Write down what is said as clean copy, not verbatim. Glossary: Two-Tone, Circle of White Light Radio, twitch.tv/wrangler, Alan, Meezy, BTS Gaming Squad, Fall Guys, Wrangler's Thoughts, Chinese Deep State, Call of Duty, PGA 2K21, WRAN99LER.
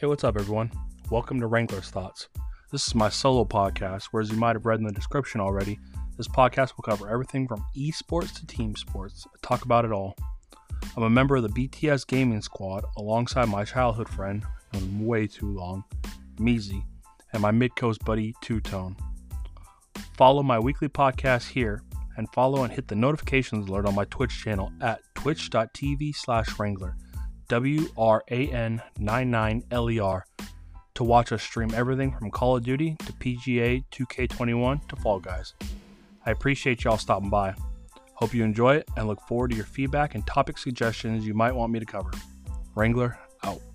Hey, what's up, everyone? Welcome to Wrangler's Thoughts. This is my solo podcast, where, as you might have read in the description already, this podcast will cover everything from esports to team sports. I talk about it all. I'm a member of the BTS Gaming Squad alongside my childhood friend, known way too long, Meezy, and my mid-coast buddy, Two-Tone. Follow my weekly podcast here, and follow and hit the notifications alert on my Twitch channel at twitch.tv/wrangler. WRAN99LER to watch us stream everything from Call of Duty to PGA 2K21 to Fall Guys. I appreciate y'all stopping by. Hope you enjoy it and look forward to your feedback and topic suggestions you might want me to cover. Wrangler out.